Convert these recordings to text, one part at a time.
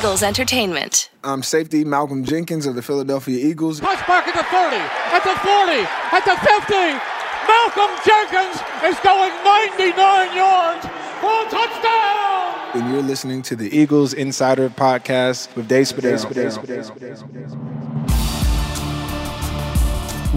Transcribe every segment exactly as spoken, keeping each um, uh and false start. Eagles Entertainment. I'm safety Malcolm Jenkins of the Philadelphia Eagles. Push back at the thirty, at the forty, at the fifty. Malcolm Jenkins is going ninety-nine yards for a touchdown. And you're listening to the Eagles Insider Podcast with Dave Spadaro.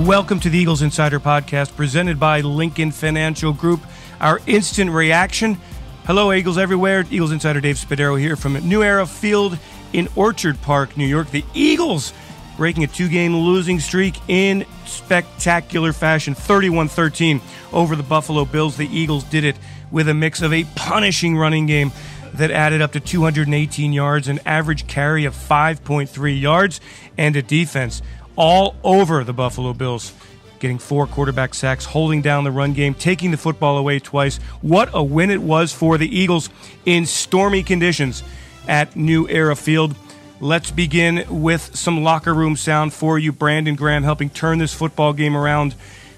Welcome to the Eagles Insider Podcast, presented by Lincoln Financial Group. Our instant reaction. Hello, Eagles everywhere. Eagles Insider Dave Spadaro here from New Era Field in Orchard Park, New York. The Eagles breaking a two-game losing streak in spectacular fashion. thirty-one thirteen over the Buffalo Bills. The Eagles did it with a mix of a punishing running game that added up to two hundred eighteen yards, an average carry of five point three yards, and a defense all over the Buffalo Bills, getting four quarterback sacks, holding down the run game, taking the football away twice. What a win it was for the Eagles in stormy conditions at New Era Field. Let's begin with some locker room sound for you. Brandon Graham helping turn this football game around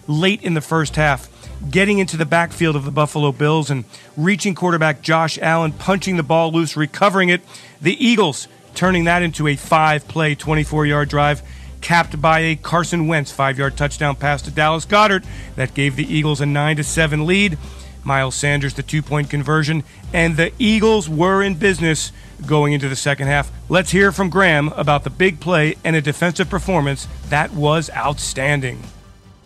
late in the first half, getting into the backfield of the Buffalo Bills and reaching quarterback Josh Allen, punching the ball loose, recovering it. The Eagles turning that into a five-play, twenty-four-yard drive, capped by a Carson Wentz five-yard touchdown pass to Dallas Goedert that gave the Eagles a nine to seven lead. Miles Sanders, the two-point conversion, and the Eagles were in business going into the second half. Let's hear from Graham about the big play and a defensive performance that was outstanding.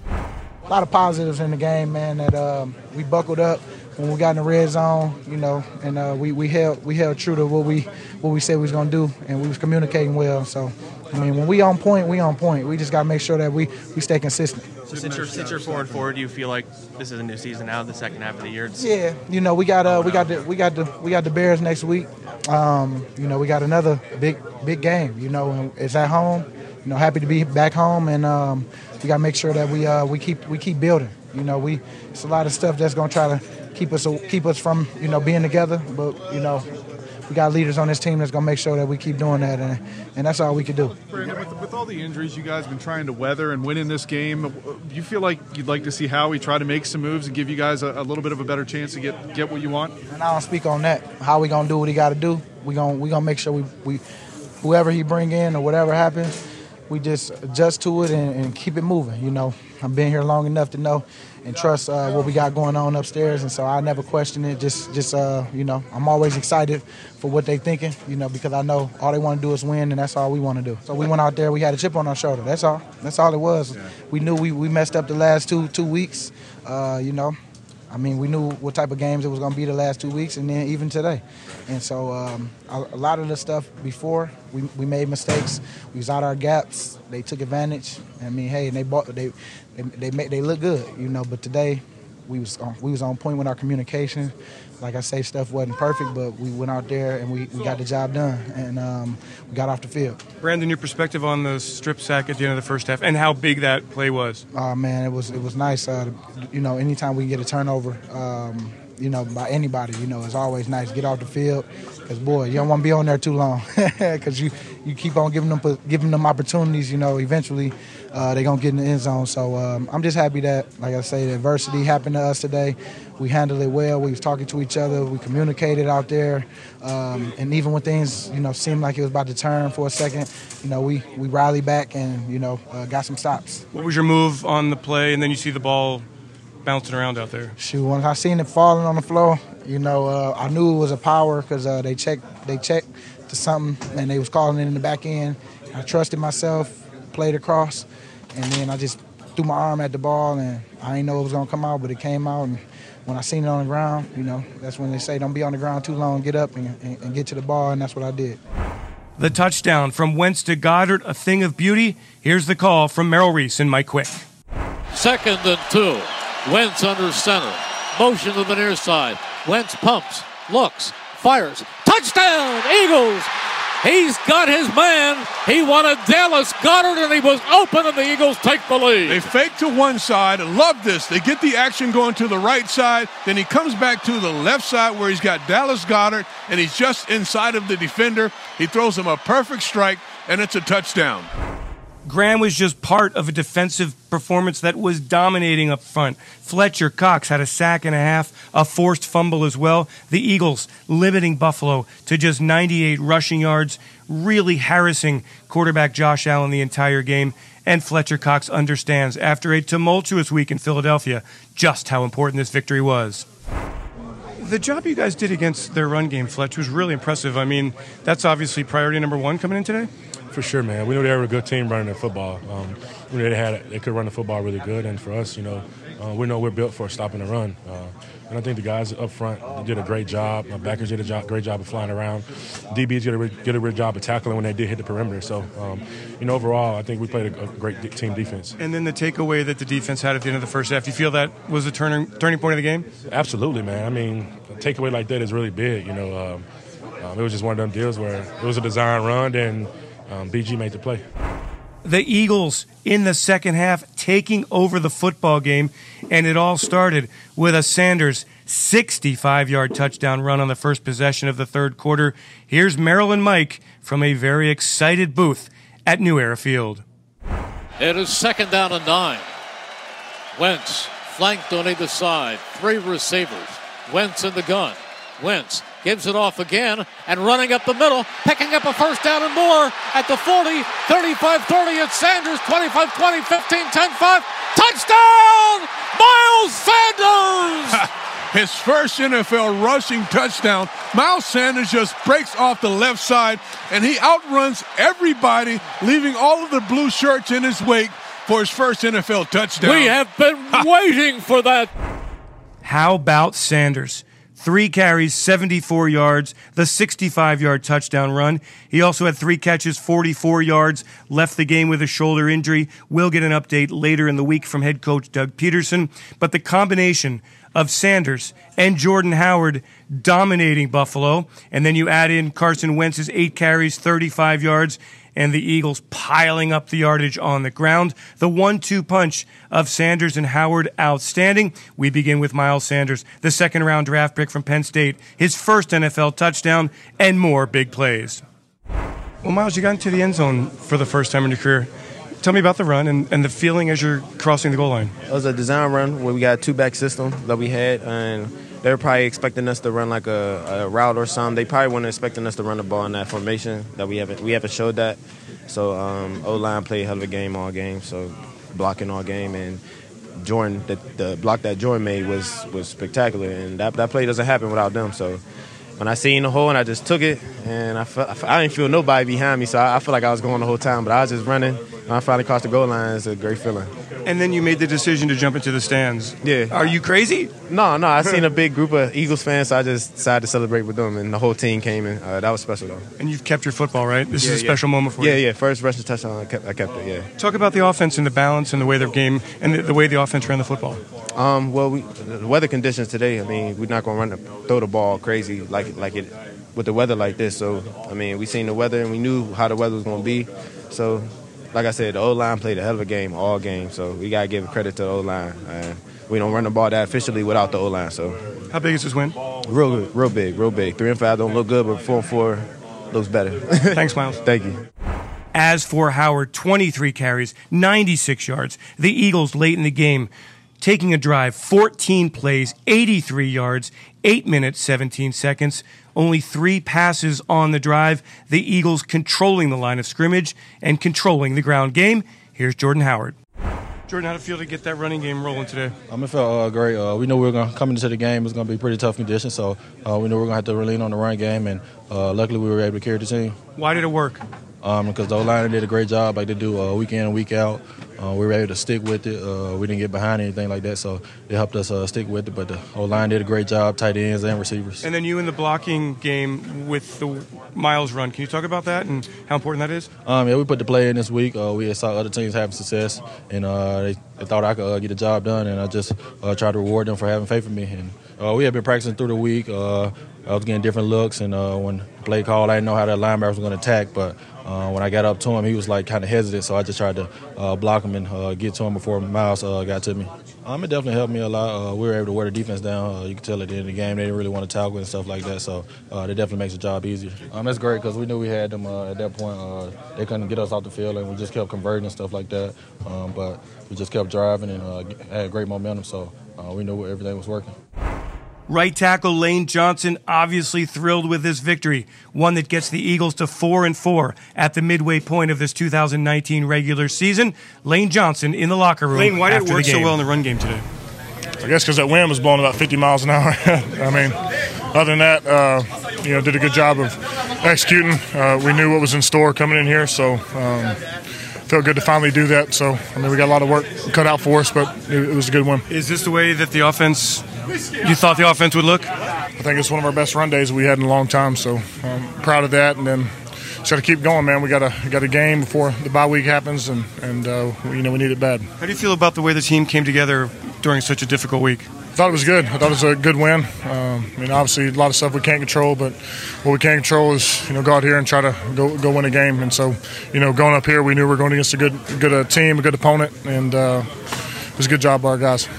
A lot of positives in the game, man, that uh, we buckled up when we got in the red zone, you know, and uh, we, we held we held true to what we what we said we was going to do, and we was communicating well. So, I mean, when we on point, we on point. We just got to make sure that we, we stay consistent. So since you're, since you're four and four, do you feel like this is a new season now, the second half of the year? It's yeah, you know, we got uh, we got the we got the we got the Bears next week. Um, you know, we got another big big game. You know, and it's at home. You know, happy to be back home, and um, we got to make sure that we uh, we keep we keep building. You know, we it's a lot of stuff that's going to try to keep us keep us from, you know, being together, but, you know, we got leaders on this team that's going to make sure that we keep doing that, and and that's all we can do. Brandon, with, with all the injuries you guys have been trying to weather and win in this game, do you feel like you'd like to see Howie try to make some moves and give you guys a, a little bit of a better chance to get, get what you want? And I don't speak on that. How we going to do what he got to do, we're going we gonna to make sure we, we whoever he bring in or whatever happens, we just adjust to it and, and keep it moving, you know. I've been here long enough to know and trust uh, what we got going on upstairs, and so I never question it. Just, just uh, you know, I'm always excited for what they're thinking, you know, because I know all they want to do is win, and that's all we want to do. So we went out there, we had a chip on our shoulder. That's all. That's all it was. Yeah. We knew we, we messed up the last two two weeks, uh, you know. I mean, we knew what type of games it was going to be the last two weeks, and then even today. And so um, a, a lot of the stuff before, we, we made mistakes. We was out our gaps. They took advantage. I mean, hey, and they bought, they they they, made, they look good, you know. But today, we was on, we was on point with our communication. Like I say, stuff wasn't perfect, but we went out there and we, we got the job done, and um, we got off the field. Brandon, your perspective on the strip sack at the end of the first half and how big that play was? Oh, man, it was it was nice. Uh, you know, anytime we get a turnover, um, you know, by anybody, you know, it's always nice to get off the field. Because, boy, you don't want to be on there too long because you, you keep on giving them giving them opportunities, you know, eventually uh, they're going to get in the end zone. So um, I'm just happy that, like I say, the adversity happened to us today. We handled it well. We was talking to each other. We communicated out there. Um, and even when things, you know, seemed like it was about to turn for a second, you know, we, we rallied back and, you know, uh, got some stops. What was your move on the play? And then you see the ball bouncing around out there. Shoot, once I seen it falling on the floor, you know, uh, I knew it was a power because uh, they checked they checked to something, and they was calling it in the back end. I trusted myself, played across, and then I just threw my arm at the ball, and I didn't know it was going to come out, but it came out, and when I seen it on the ground, you know, that's when they say don't be on the ground too long, get up and, and, and get to the ball, and that's what I did. The touchdown from Wentz to Goddard, a thing of beauty. Here's the call from Merrill Reese and Mike Quick. Second and two. Wentz under center. Motion to the near side. Wentz pumps, looks, fires. Touchdown, Eagles! He's got his man. He wanted Dallas Goedert, and he was open, and the Eagles take the lead. They fake to one side. Love this. They get the action going to the right side. Then he comes back to the left side where he's got Dallas Goedert, and he's just inside of the defender. He throws him a perfect strike, and it's a touchdown. Graham was just part of a defensive performance that was dominating up front. Fletcher Cox had a sack and a half, a forced fumble as well. The Eagles limiting Buffalo to just ninety-eight rushing yards, really harassing quarterback Josh Allen the entire game. And Fletcher Cox understands, after a tumultuous week in Philadelphia, just how important this victory was. The job you guys did against their run game, Fletch, was really impressive. I mean, that's obviously priority number one coming in today? For sure, man. We knew they were a good team running the football. Um, we knew they had, they could run the football really good. And for us, you know, uh, we know we're built for stopping the run. Uh, and I think the guys up front did a great job. My backers did a job, great job of flying around. D Bs did a, did a great job of tackling when they did hit the perimeter. So, um, you know, overall, I think we played a, a great team defense. And then the takeaway that the defense had at the end of the first half, you feel that was the turning, turning point of the game? Absolutely, man. I mean, a takeaway like that is really big, you know. Um, um, it was just one of them deals where it was a design run, and um, B G made the play. The Eagles in the second half taking over the football game, and it all started with a Sanders sixty-five yard touchdown run on the first possession of the third quarter. Here's Merrill and Mike from a very excited booth at New Era Field. It is second down and nine. Wentz flanked on either side. Three receivers. Wentz in the gun. Wentz gives it off again, and running up the middle, picking up a first down and more at the forty, thirty-five thirty. It's Sanders, twenty-five twenty, fifteen ten five. Touchdown! Miles Sanders! His first N F L rushing touchdown. Miles Sanders just breaks off the left side, and he outruns everybody, leaving all of the blue shirts in his wake for his first N F L touchdown. We have been waiting for that. How about Sanders? Three carries, seventy-four yards, the sixty-five yard touchdown run. He also had three catches, forty-four yards, left the game with a shoulder injury. We'll get an update later in the week from head coach Doug Peterson. But the combination of Sanders and Jordan Howard dominating Buffalo, and then you add in Carson Wentz's eight carries, thirty-five yards, and the Eagles piling up the yardage on the ground. The one two punch of Sanders and Howard, outstanding. We begin with Miles Sanders, the second-round draft pick from Penn State, his first N F L touchdown, and more big plays. Well, Miles, you got into the end zone for the first time in your career. Tell me about the run and, and the feeling as you're crossing the goal line. It was a design run where we got a two-back system that we had, and they were probably expecting us to run like a, a route or something. They probably weren't expecting us to run the ball in that formation that we haven't we haven't showed that. So um, O-line played a hell of a game all game, so blocking all game. And Jordan, the, the block that Jordan made was, was spectacular, and that, that play doesn't happen without them. So when I seen the hole and I just took it, and I, felt, I didn't feel nobody behind me, so I, I felt like I was going the whole time, but I was just running. When I finally crossed the goal line, it's a great feeling. And then you made the decision to jump into the stands. Yeah. Are you crazy? No, no. I seen a big group of Eagles fans, so I just decided to celebrate with them, and the whole team came in. Uh, that was special, though. And you've kept your football, right? This yeah, is a special yeah. moment for yeah, you. Yeah, yeah. First rushing touchdown, I kept, I kept it, yeah. Talk about the offense and the balance and the way their game and the, the way the offense ran the football. Um, well, we, the weather conditions today, I mean, we're not going to run the, throw the ball crazy like like it with the weather like this. So, I mean, we seen the weather, and we knew how the weather was going to be. So, like I said, the O-line played a hell of a game all game. So, we got to give credit to the O-line. Uh, we don't run the ball that efficiently without the O-line. So, how big is this win? Real good, real big, real big. Three and five don't look good, but four and four looks better. Thanks, Miles. Thank you. As for Howard, twenty-three carries, ninety-six yards. The Eagles late in the game, taking a drive, fourteen plays, eighty-three yards, eight minutes, seventeen seconds, only three passes on the drive. The Eagles controlling the line of scrimmage and controlling the ground game. Here's Jordan Howard. Jordan, how did it feel to get that running game rolling today? Um, it felt uh, great. Uh, we knew we were going to come into the game. It was going to be pretty tough conditions, so uh, we knew we were going to have to lean on the run game, and uh, luckily we were able to carry the team. Why did it work? Um, because the O-line did a great job, like they do uh, week in and week out. Uh, we were able to stick with it. Uh, we didn't get behind anything like that, so it helped us uh, stick with it. But the O-line did a great job, tight ends and receivers. And then you in the blocking game with the Miles run. Can you talk about that and how important that is? Um, yeah, we put the play in this week. Uh, we saw other teams having success, and uh, they, they thought I could uh, get the job done, and I just uh, tried to reward them for having faith in me. And uh, we had been practicing through the week. Uh, I was getting different looks, and uh, when play called, I didn't know how the linebacker was going to attack, but Uh, when I got up to him, he was like kind of hesitant, so I just tried to uh, block him and uh, get to him before Miles uh, got to me. Um, it definitely helped me a lot. Uh, we were able to wear the defense down. Uh, you could tell at the end of the game they didn't really want to tackle and stuff like that, so uh, it definitely makes the job easier. Um, it's great because we knew we had them uh, at that point. Uh, they couldn't get us off the field, and we just kept converting and stuff like that. Um, but we just kept driving and uh, had great momentum, so uh, we knew everything was working. Right tackle Lane Johnson obviously thrilled with this victory, one that gets the Eagles to four and four at the midway point of this two thousand nineteen regular season. Lane Johnson in the locker room. Lane, why did it work so well in the run game today? I guess because that wind was blowing about fifty miles an hour. I mean, other than that, uh, you know, did a good job of executing. Uh, we knew what was in store coming in here, so um, felt good to finally do that. So I mean, we got a lot of work cut out for us, but it, it was a good one. Is this the way that the offense? You thought the offense would look? I think it's one of our best run days we had in a long time, so I'm proud of that. And then just got to keep going, man. We got a got a game before the bye week happens, and and uh, you know we need it bad. How do you feel about the way the team came together during such a difficult week? I thought it was good. I thought it was a good win. Um, I mean, obviously a lot of stuff we can't control, but what we can control is you know go out here and try to go go win a game. And so you know going up here, we knew we were going against a good good uh, team, a good opponent, and uh, it was a good job by our guys.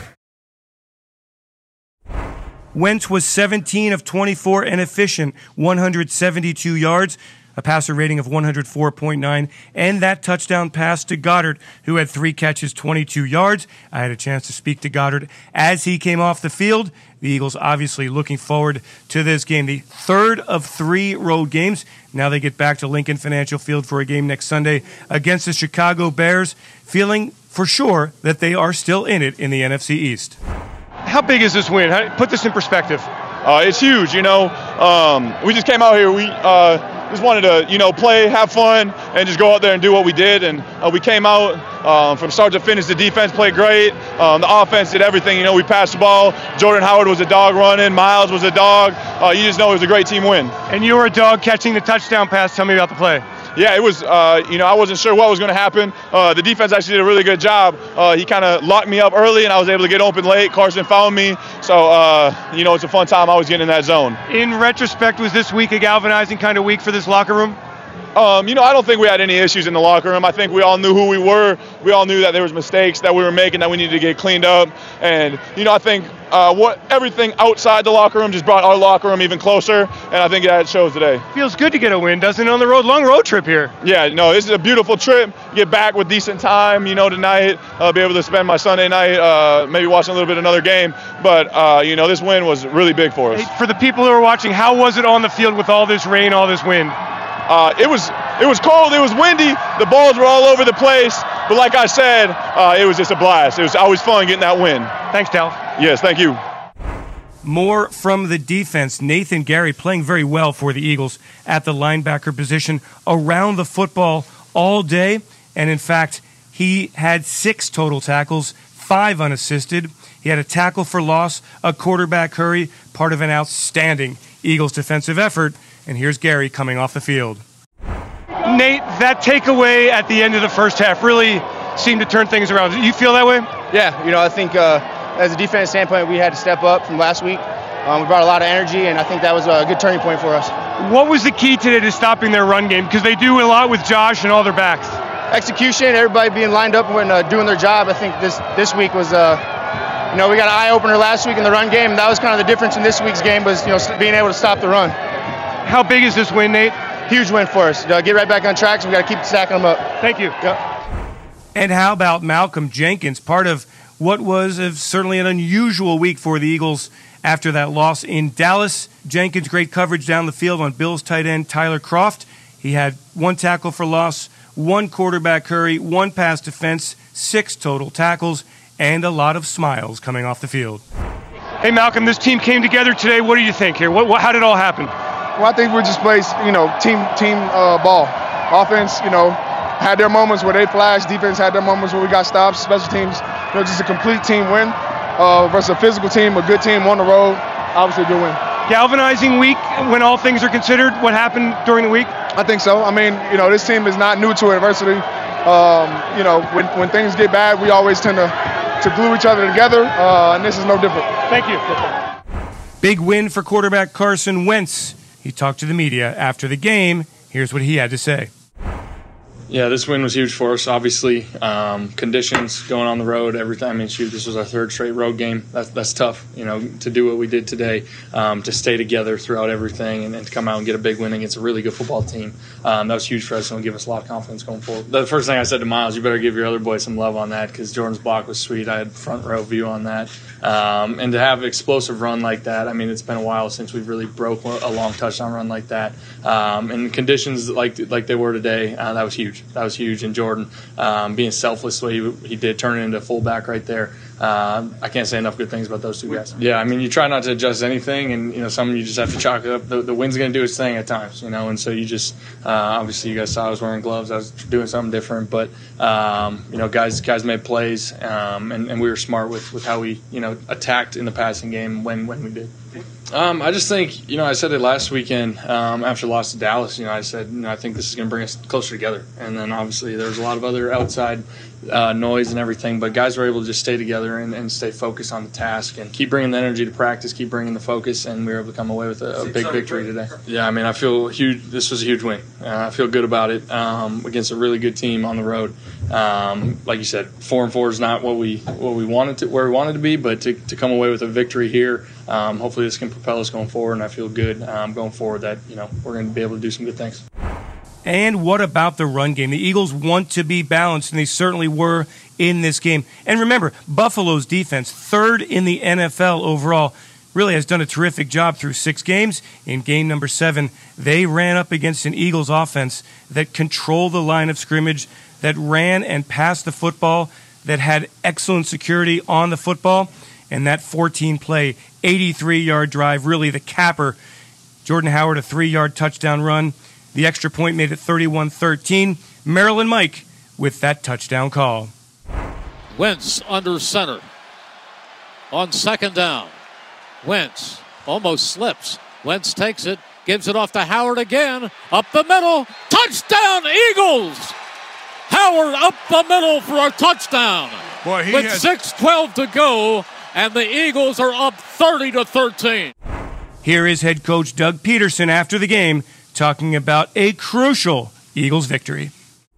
Wentz was seventeen of twenty-four and efficient, one hundred seventy-two yards, a passer rating of one hundred four point nine, and that touchdown pass to Goddard, who had three catches, twenty-two yards. I had a chance to speak to Goddard as he came off the field. The Eagles obviously looking forward to this game, the third of three road games. Now they get back to Lincoln Financial Field for a game next Sunday against the Chicago Bears, feeling for sure that they are still in it in the N F C East. How big is this win? How, put this in perspective. Uh, it's huge, you know. Um, we just came out here. We uh, just wanted to, you know, play, have fun, and just go out there and do what we did. And uh, we came out uh, from start to finish. The defense played great. Um, the offense did everything. You know, we passed the ball. Jordan Howard was a dog running. Miles was a dog. Uh, you just know it was a great team win. And you were a dog catching the touchdown pass. Tell me about the play. Yeah, it was, uh, you know, I wasn't sure what was going to happen. Uh, the defense actually did a really good job. Uh, he kind of locked me up early, and I was able to get open late. Carson found me. So, uh, you know, it's a fun time. I was getting in that zone. In retrospect, was this week a galvanizing kind of week for this locker room? Um, you know, I don't think we had any issues in the locker room. I think we all knew who we were. We all knew that there was mistakes that we were making that we needed to get cleaned up. And, you know, I think uh, what everything outside the locker room just brought our locker room even closer. And I think that shows today. Feels good to get a win, doesn't it, on the road? Long road trip here. Yeah, no, this is a beautiful trip. Get back with decent time, you know, tonight. I'll be able to spend my Sunday night uh, maybe watching a little bit of another game. But, uh, you know, this win was really big for us. Hey, for the people who are watching, how was it on the field with all this rain, all this wind? Uh, it was it was cold, it was windy, the balls were all over the place, but like I said, uh, it was just a blast. It was always fun getting that win. Thanks, Dal. Yes, thank you. More from the defense. Nathan Gerry playing very well for the Eagles at the linebacker position, around the football all day, and in fact, he had six total tackles, five unassisted. He had a tackle for loss, a quarterback hurry, part of an outstanding Eagles defensive effort. And here's Gerry coming off the field. Nate, that takeaway at the end of the first half really seemed to turn things around. You feel that way? Yeah, you know, I think uh, as a defense standpoint, we had to step up from last week. Um, we brought a lot of energy, and I think that was a good turning point for us. What was the key today to stopping their run game? Because they do a lot with Josh and all their backs. Execution, everybody being lined up and uh, doing their job. I think this, this week was... Uh, You know, we got an eye-opener last week in the run game. That was kind of the difference in this week's game was, you know, being able to stop the run. How big is this win, Nate? Huge win for us. Uh, get right back on track, so we got to keep stacking them up. Thank you. Yep. And how about Malcolm Jenkins, part of what was a, certainly an unusual week for the Eagles after that loss in Dallas. Jenkins, great coverage down the field on Bills tight end Tyler Croft. He had one tackle for loss, one quarterback hurry, one pass defense, six total tackles, and a lot of smiles coming off the field. Hey, Malcolm, this team came together today. What do you think here? What, what, how did it all happen? Well, I think we just played, you know, team team uh, ball. Offense, you know, had their moments where they flashed. Defense had their moments where we got stops. Special teams, you know, just a complete team win uh, versus a physical team, a good team on the road. Obviously a good win. Galvanizing week when all things are considered. What happened during the week? I think so. I mean, you know, this team is not new to adversity. Um, you know, when, when things get bad, we always tend to to glue each other together, uh, and this is no different. Thank you. Big win for quarterback Carson Wentz. He talked to the media after the game. Here's what he had to say. Yeah, this win was huge for us, obviously. Um, conditions, going on the road, everything. I mean, shoot, this was our third straight road game. That's, that's tough, you know, to do what we did today, um, to stay together throughout everything and, and to come out and get a big win against a really good football team. Um, that was huge for us and will give us a lot of confidence going forward. The first thing I said to Miles, you better give your other boy some love on that because Jordan's block was sweet. I had front row view on that. Um, and to have an explosive run like that, I mean, it's been a while since we've really broke a long touchdown run like that. Um, and conditions like like they were today, uh, that was huge. That was huge. And Jordan, um, being selfless, he, he did turn it into a fullback right there. Uh, I can't say enough good things about those two guys. Yeah, I mean, you try not to adjust anything, and, you know, some you just have to chalk it up. The, the wind's going to do its thing at times, you know, and so you just uh, – obviously you guys saw I was wearing gloves. I was doing something different. But, um, you know, guys guys made plays, um, and, and we were smart with, with how we, you know, attacked in the passing game when, when we did. Um, I just think, you know, I said it last weekend um, after the loss to Dallas. You know, I said, you know, I think this is going to bring us closer together. And then obviously there's a lot of other outside uh, noise and everything, but guys were able to just stay together and, and stay focused on the task and keep bringing the energy to practice, keep bringing the focus, and we were able to come away with a, a big victory today. Yeah, I mean, I feel huge. This was a huge win. Uh, I feel good about it um, against a really good team on the road. Um, like you said, four and four is not what we what we wanted to where we wanted to be, but to, to come away with a victory here, um, hopefully this can propel us going forward, and I feel good um, going forward that, you know, we're going to be able to do some good things. And what about the run game? The Eagles want to be balanced, and they certainly were in this game. And remember, Buffalo's defense, third in the N F L overall, really has done a terrific job through six games. In game number seven, they ran up against an Eagles offense that controlled the line of scrimmage, that ran and passed the football, that had excellent security on the football, and that fourteen-play, eighty-three-yard drive, really the capper. Jordan Howard, a three-yard touchdown run. The extra point made it thirty-one thirteen. Merrill and Mike with that touchdown call. Wentz under center on second down. Wentz almost slips. Wentz takes it, gives it off to Howard again. Up the middle, touchdown Eagles! Howard up the middle for a touchdown. Boy, he with has- six twelve to go, and the Eagles are up thirty to thirteen. Here is head coach Doug Peterson after the game, talking about a crucial Eagles victory.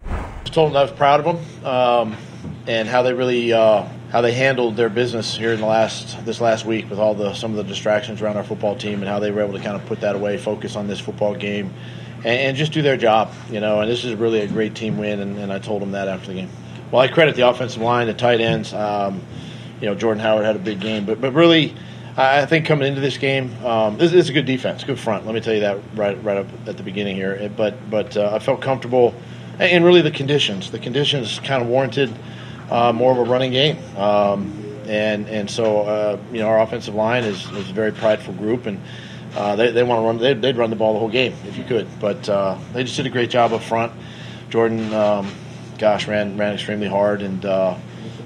I was told I was proud of them um, and how they really uh, how they handled their business here in the last this last week with all the some of the distractions around our football team and how they were able to kind of put that away, focus on this football game, and, and just do their job, you know. And this is really a great team win, and, and I told them that after the game. Well, I credit the offensive line, the tight ends. Um, you know, Jordan Howard had a big game, but but really. I think coming into this game, um, this, this is a good defense, good front. Let me tell you that right right up at the beginning here. But but uh, I felt comfortable, and really the conditions. The conditions kind of warranted uh, more of a running game. Um, and and so uh, you know, our offensive line is, is a very prideful group, and uh, they they want to run. They'd, they'd run the ball the whole game if you could. But uh, they just did a great job up front. Jordan, um, gosh, ran ran extremely hard and. Uh,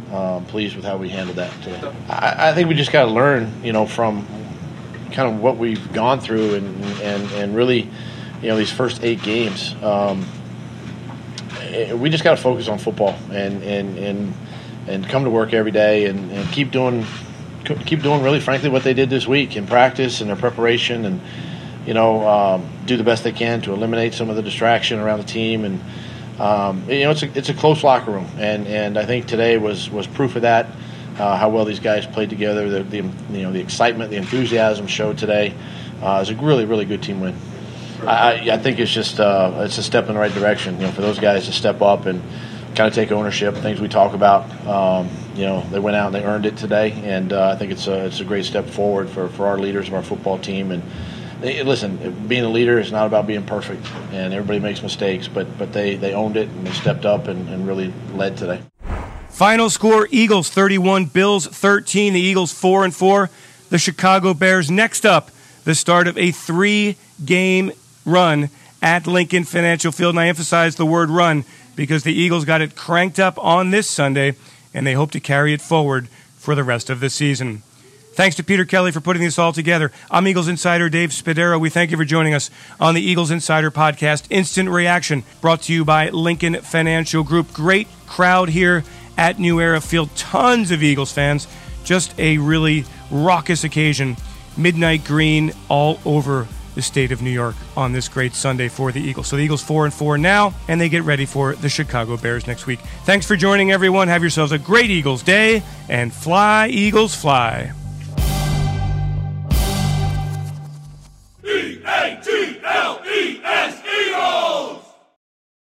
Uh, pleased with how we handled that today. I, I think we just got to learn, you know, from kind of what we've gone through and and, and really, you know, these first eight games. Um, we just got to focus on football and and, and and come to work every day and, and keep doing keep doing really frankly what they did this week in practice and their preparation and, you know, um, do the best they can to eliminate some of the distraction around the team and. Um, you know, it's a, it's a close locker room, and, and I think today was, was proof of that, uh, how well these guys played together, the, the you know the excitement, the enthusiasm showed today. Uh, it was a really, really good team win. I, I think it's just uh, it's a step in the right direction, you know, for those guys to step up and kind of take ownership, things we talk about. Um, you know, they went out and they earned it today, and uh, I think it's a, it's a great step forward for, for our leaders of our football team. And listen, being a leader is not about being perfect, and everybody makes mistakes, but but they, they owned it and they stepped up and, and really led today. Final score, Eagles thirty-one, Bills thirteen, the Eagles four and four. The Chicago Bears next up, the start of a three-game run at Lincoln Financial Field, and I emphasize the word run because the Eagles got it cranked up on this Sunday, and they hope to carry it forward for the rest of the season. Thanks to Peter Kelly for putting this all together. I'm Eagles Insider Dave Spadaro. We thank you for joining us on the Eagles Insider Podcast. Instant Reaction brought to you by Lincoln Financial Group. Great crowd here at New Era Field. Tons of Eagles fans. Just a really raucous occasion. Midnight green all over the state of New York on this great Sunday for the Eagles. So the Eagles four and four now, and they get ready for the Chicago Bears next week. Thanks for joining, everyone. Have yourselves a great Eagles day, and fly, Eagles, fly.